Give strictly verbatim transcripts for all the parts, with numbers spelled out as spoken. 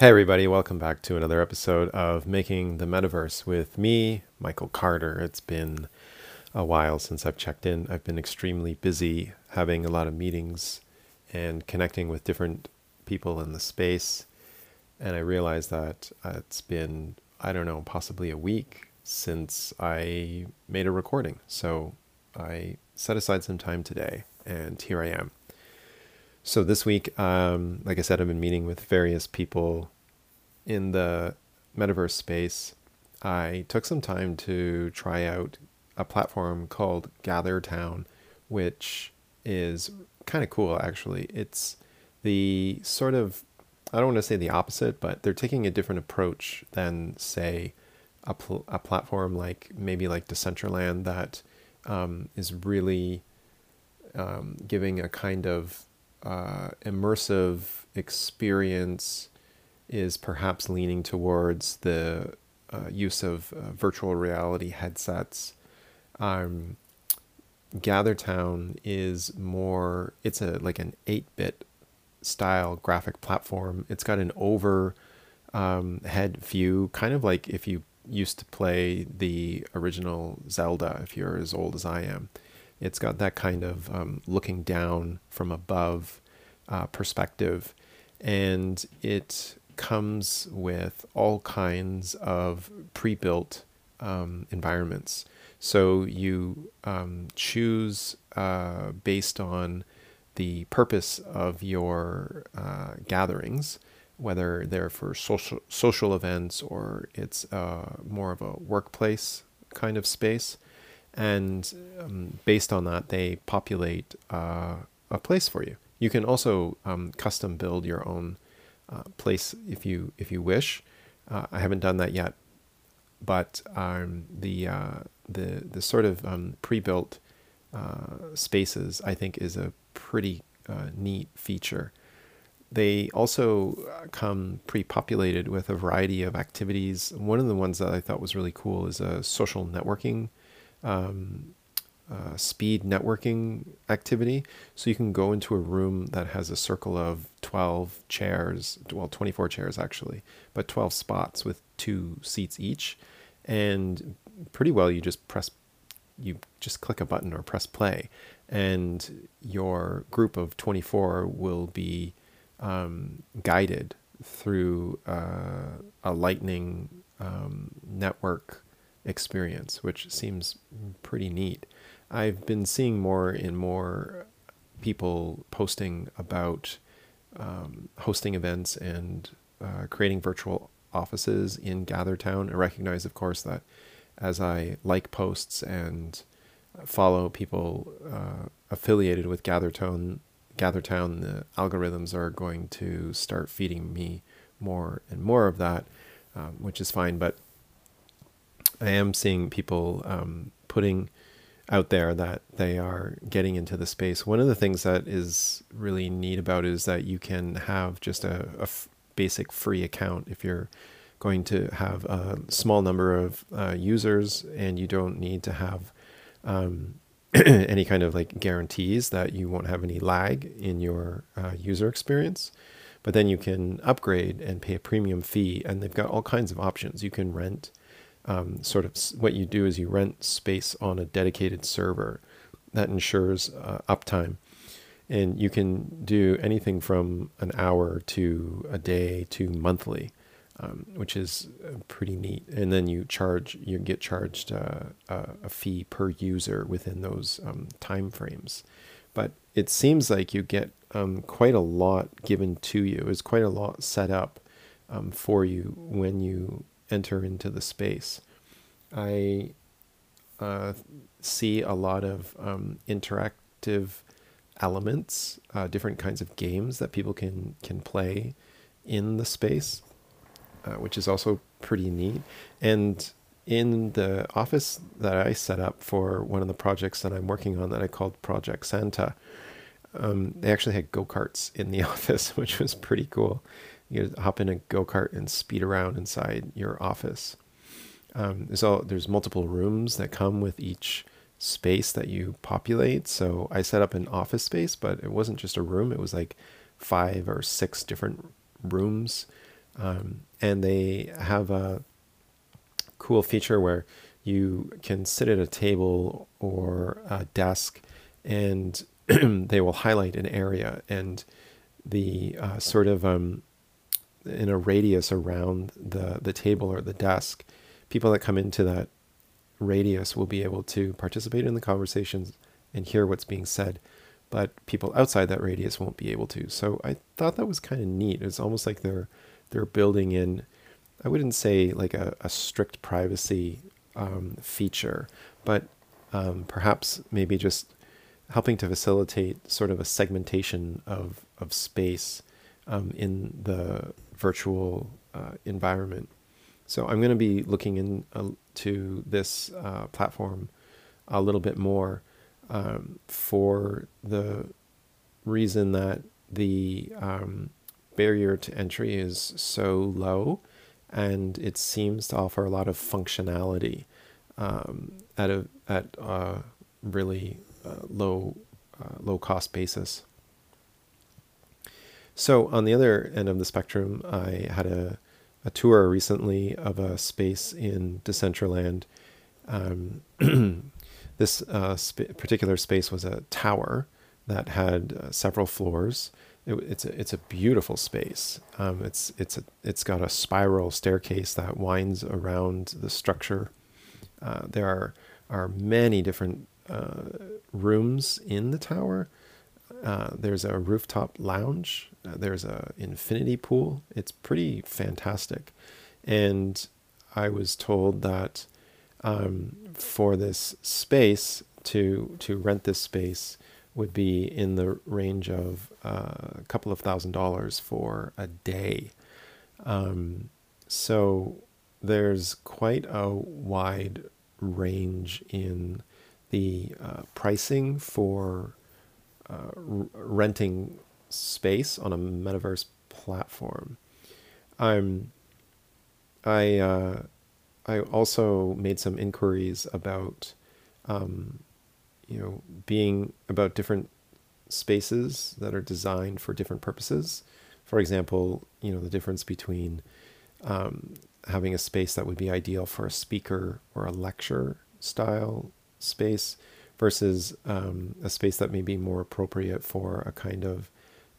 Hey everybody, welcome back to another episode of Making the Metaverse with me, Michael Carter. It's been a while since I've checked in. I've been extremely busy having a lot of meetings and connecting with different people in the space. And I realized that it's been, I don't know, possibly a week since I made a recording. So I set aside some time today and here I am. So this week, um, like I said, I've been meeting with various people in the metaverse space. I took some time to try out a platform called Gather Town, which is kind of cool, actually. It's the sort of, I don't want to say the opposite, but they're taking a different approach than, say, a, pl a platform like maybe like Decentraland that um, is really um, giving a kind of Uh, immersive experience, is perhaps leaning towards the uh, use of uh, virtual reality headsets. Um, Gather Town is more, it's a like an eight bit style graphic platform. It's got an over um, head view, kind of like if you used to play the original Zelda, if you're as old as I am. It's got that kind of um, looking down from above uh, perspective, and it comes with all kinds of pre-built um, environments. So you um, choose uh, based on the purpose of your uh, gatherings, whether they're for social, social events or it's uh, more of a workplace kind of space. And um, based on that, they populate uh, a place for you. You can also um, custom build your own uh, place if you if you wish. Uh, I haven't done that yet, but um, the uh, the the sort of um, pre-built uh, spaces, I think, is a pretty uh, neat feature. They also come pre-populated with a variety of activities. One of the ones that I thought was really cool is a social networking Um, uh, speed networking activity. So you can go into a room that has a circle of twelve chairs, well, twenty-four chairs actually, but twelve spots with two seats each. And pretty well, you just press, you just click a button or press play, and your group of twenty-four will be um, guided through uh, a lightning um, network experience, which seems pretty neat. I've been seeing more and more people posting about um, hosting events and uh, creating virtual offices in Gather Town. I recognize, of course, that as I like posts and follow people uh, affiliated with Gather Town, Gather Town, the algorithms are going to start feeding me more and more of that, um, which is fine. But I am seeing people um, putting out there that they are getting into the space. One of the things that is really neat about it is that you can have just a, a f basic free account if you're going to have a small number of uh, users, and you don't need to have um, any kind of like guarantees that you won't have any lag in your uh, user experience. But then you can upgrade and pay a premium fee, and they've got all kinds of options. You can rent. Um, sort of what you do is you rent space on a dedicated server that ensures uh, uptime, and you can do anything from an hour to a day to monthly, um, which is pretty neat. And then you charge, you get charged uh, a fee per user within those um, time frames. But it seems like you get um, quite a lot given to you. It's quite a lot set up um, for you when you enter into the space. I uh, see a lot of um, interactive elements, uh, different kinds of games that people can can play in the space, uh, which is also pretty neat. And in the office that I set up for one of the projects that I'm working on that I called Project Santa, um, they actually had go-karts in the office, which was pretty cool. You hop in a go-kart and speed around inside your office. Um, there's, all, there's multiple rooms that come with each space that you populate. So I set up an office space, but it wasn't just a room. It was like five or six different rooms Um, and they have a cool feature where you can sit at a table or a desk and they will highlight an area and the uh, sort of um, in a radius around the, the table or the desk, people that come into that radius will be able to participate in the conversations and hear what's being said, but people outside that radius won't be able to. So I thought that was kind of neat. It's almost like they're they're building in, I wouldn't say like a, a strict privacy um, feature, but um, perhaps maybe just helping to facilitate sort of a segmentation of, of space um, in the virtual uh, environment. So I'm going to be looking into uh, this uh, platform a little bit more um, for the reason that the um, barrier to entry is so low, and it seems to offer a lot of functionality um, at a at a really uh, low uh, low cost basis. So on the other end of the spectrum, I had a, a tour recently of a space in Decentraland. Um, this uh, sp particular space was a tower that had uh, several floors. It, it's a, it's a beautiful space. Um, it's it's a, it's got a spiral staircase that winds around the structure. Uh, there are are many different uh, rooms in the tower. Uh, there's a rooftop lounge. Uh, there's a infinity pool. It's pretty fantastic, and I was told that um, for this space to to rent this space would be in the range of uh, a couple of thousand dollars for a day. Um, so there's quite a wide range in the uh, pricing for uh, renting space on a metaverse platform. Um, I, uh, I also made some inquiries about um, you know, being about different spaces that are designed for different purposes. For example, you know, the difference between um, having a space that would be ideal for a speaker or a lecture style space versus um, a space that may be more appropriate for a kind of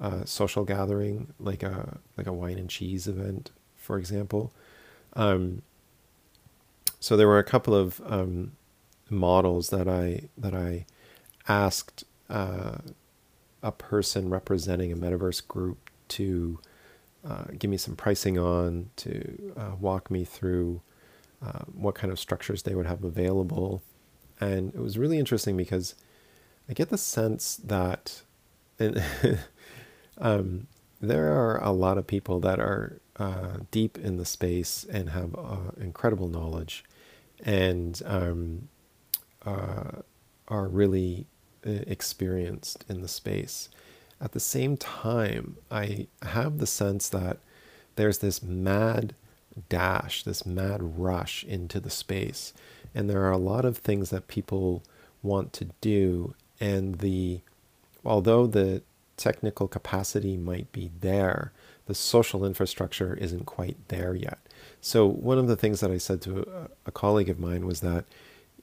uh, social gathering, like a like a wine and cheese event, for example. Um, so there were a couple of um, models that I that I asked uh, a person representing a metaverse group to uh, give me some pricing on, to uh, walk me through uh, what kind of structures they would have available. And it was really interesting because I get the sense that and um, there are a lot of people that are uh, deep in the space and have uh, incredible knowledge and um, Uh, are really uh, experienced in the space. At the same time, I have the sense that there's this mad dash, this mad rush into the space. And there are a lot of things that people want to do. And the, although the technical capacity might be there, the social infrastructure isn't quite there yet. So one of the things that I said to a, a colleague of mine was that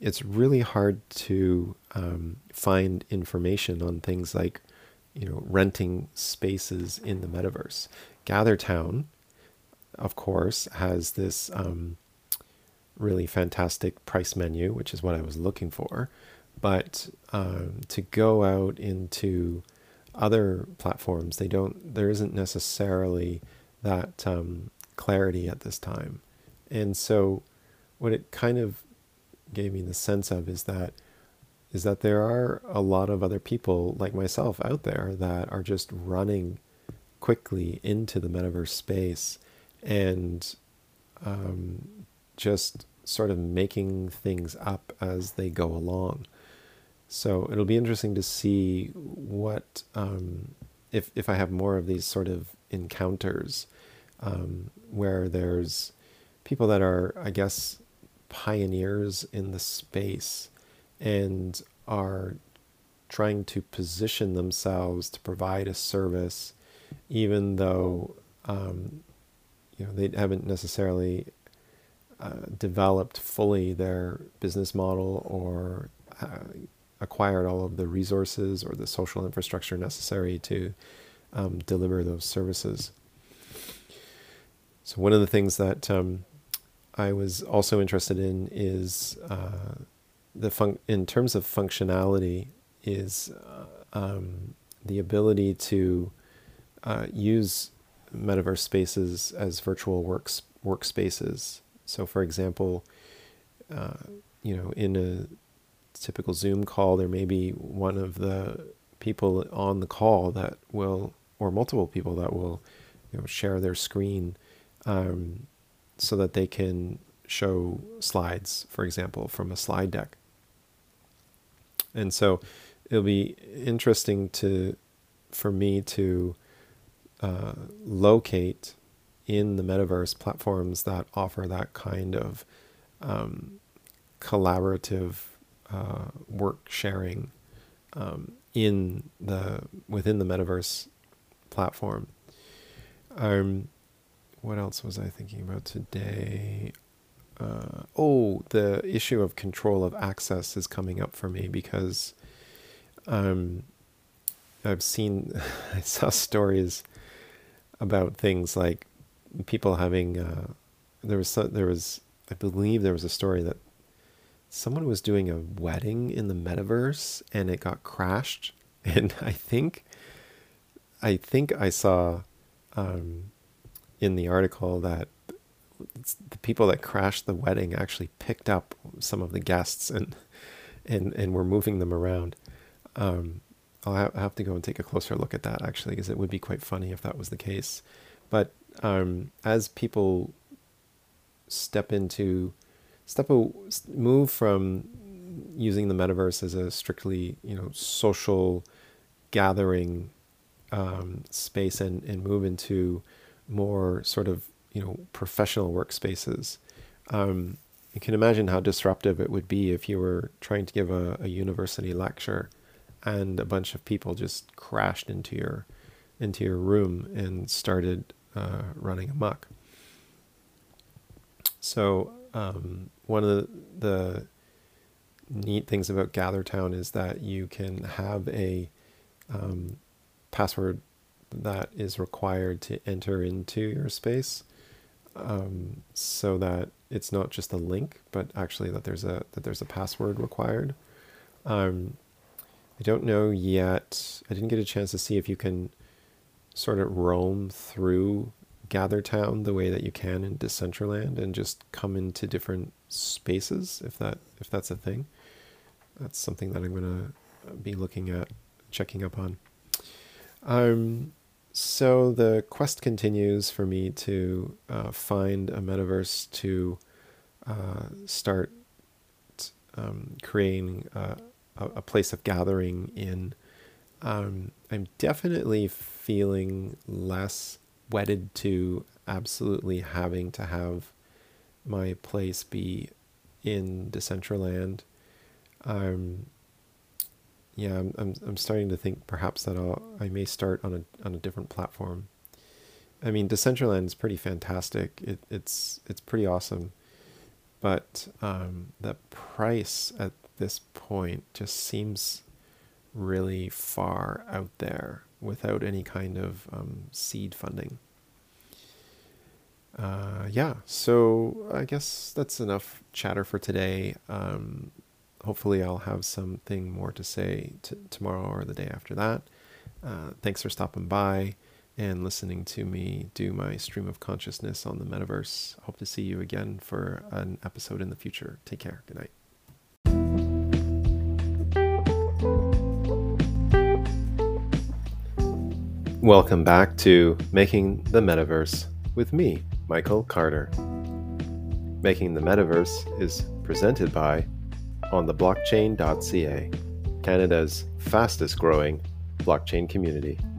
it's really hard to um, find information on things like, you know, renting spaces in the metaverse. Gather Town, of course, has this um, really fantastic price menu, which is what I was looking for. But um, to go out into other platforms, they don't. There isn't necessarily that um, clarity at this time, and so what it kind of gave me the sense of is that is that there are a lot of other people like myself out there that are just running quickly into the metaverse space and um, just sort of making things up as they go along. So it'll be interesting to see what um, if, if I have more of these sort of encounters um, where there's people that are, I guess, pioneers in the space and are trying to position themselves to provide a service, even though um, you know, they haven't necessarily uh, developed fully their business model or uh, acquired all of the resources or the social infrastructure necessary to um, deliver those services. So one of the things that um, I was also interested in is uh, the fun in terms of functionality is uh, um, the ability to uh, use metaverse spaces as virtual works workspaces. So, for example, uh, you know, in a typical Zoom call, there may be one of the people on the call that will, or multiple people that will, you know, share their screen. Um, so that they can show slides, for example, from a slide deck. And so it'll be interesting to, for me to uh, locate in the metaverse platforms that offer that kind of um, collaborative uh, work sharing um, in the, within the metaverse platform. Um, What else was I thinking about today? Uh, oh, the issue of control of access is coming up for me because um, I've seen, I saw stories about things like people having, uh, there was, there was, I believe there was a story that someone was doing a wedding in the metaverse and it got crashed. And I think, I think I saw, um, in the article that the people that crashed the wedding actually picked up some of the guests and and and were moving them around. Um, I'll ha have to go and take a closer look at that actually, because it would be quite funny if that was the case. But um, as people step into step a, move from using the metaverse as a strictly you know social gathering um, space and and move into more sort of, you know, professional workspaces. Um, you can imagine how disruptive it would be if you were trying to give a, a university lecture and a bunch of people just crashed into your, into your room and started uh, running amok. So um, one of the, the neat things about Gather Town is that you can have a um, password that is required to enter into your space, um, so that it's not just a link, but actually that there's a that there's a password required. Um, I don't know yet. I didn't get a chance to see if you can sort of roam through Gather Town the way that you can in Decentraland and just come into different spaces. If that if that's a thing, that's something that I'm gonna be looking at, checking up on. Um, so the quest continues for me to uh, find a metaverse to uh, start um, creating a, a place of gathering in. Um, I'm definitely feeling less wedded to absolutely having to have my place be in Decentraland. Um, Yeah, I'm, I'm I'm starting to think perhaps that I'll I may start on a on a different platform. I mean, Decentraland is pretty fantastic. It it's it's pretty awesome, but um, the price at this point just seems really far out there without any kind of um, seed funding. Uh, yeah, so I guess that's enough chatter for today. Um, Hopefully I'll have something more to say t tomorrow or the day after that. Uh, thanks for stopping by and listening to me do my stream of consciousness on the metaverse. Hope to see you again for an episode in the future. Take care. Good night. Welcome back to Making the Metaverse with me, Michael Carter. Making the Metaverse is presented by On the blockchain dot C A, Canada's fastest growing blockchain community.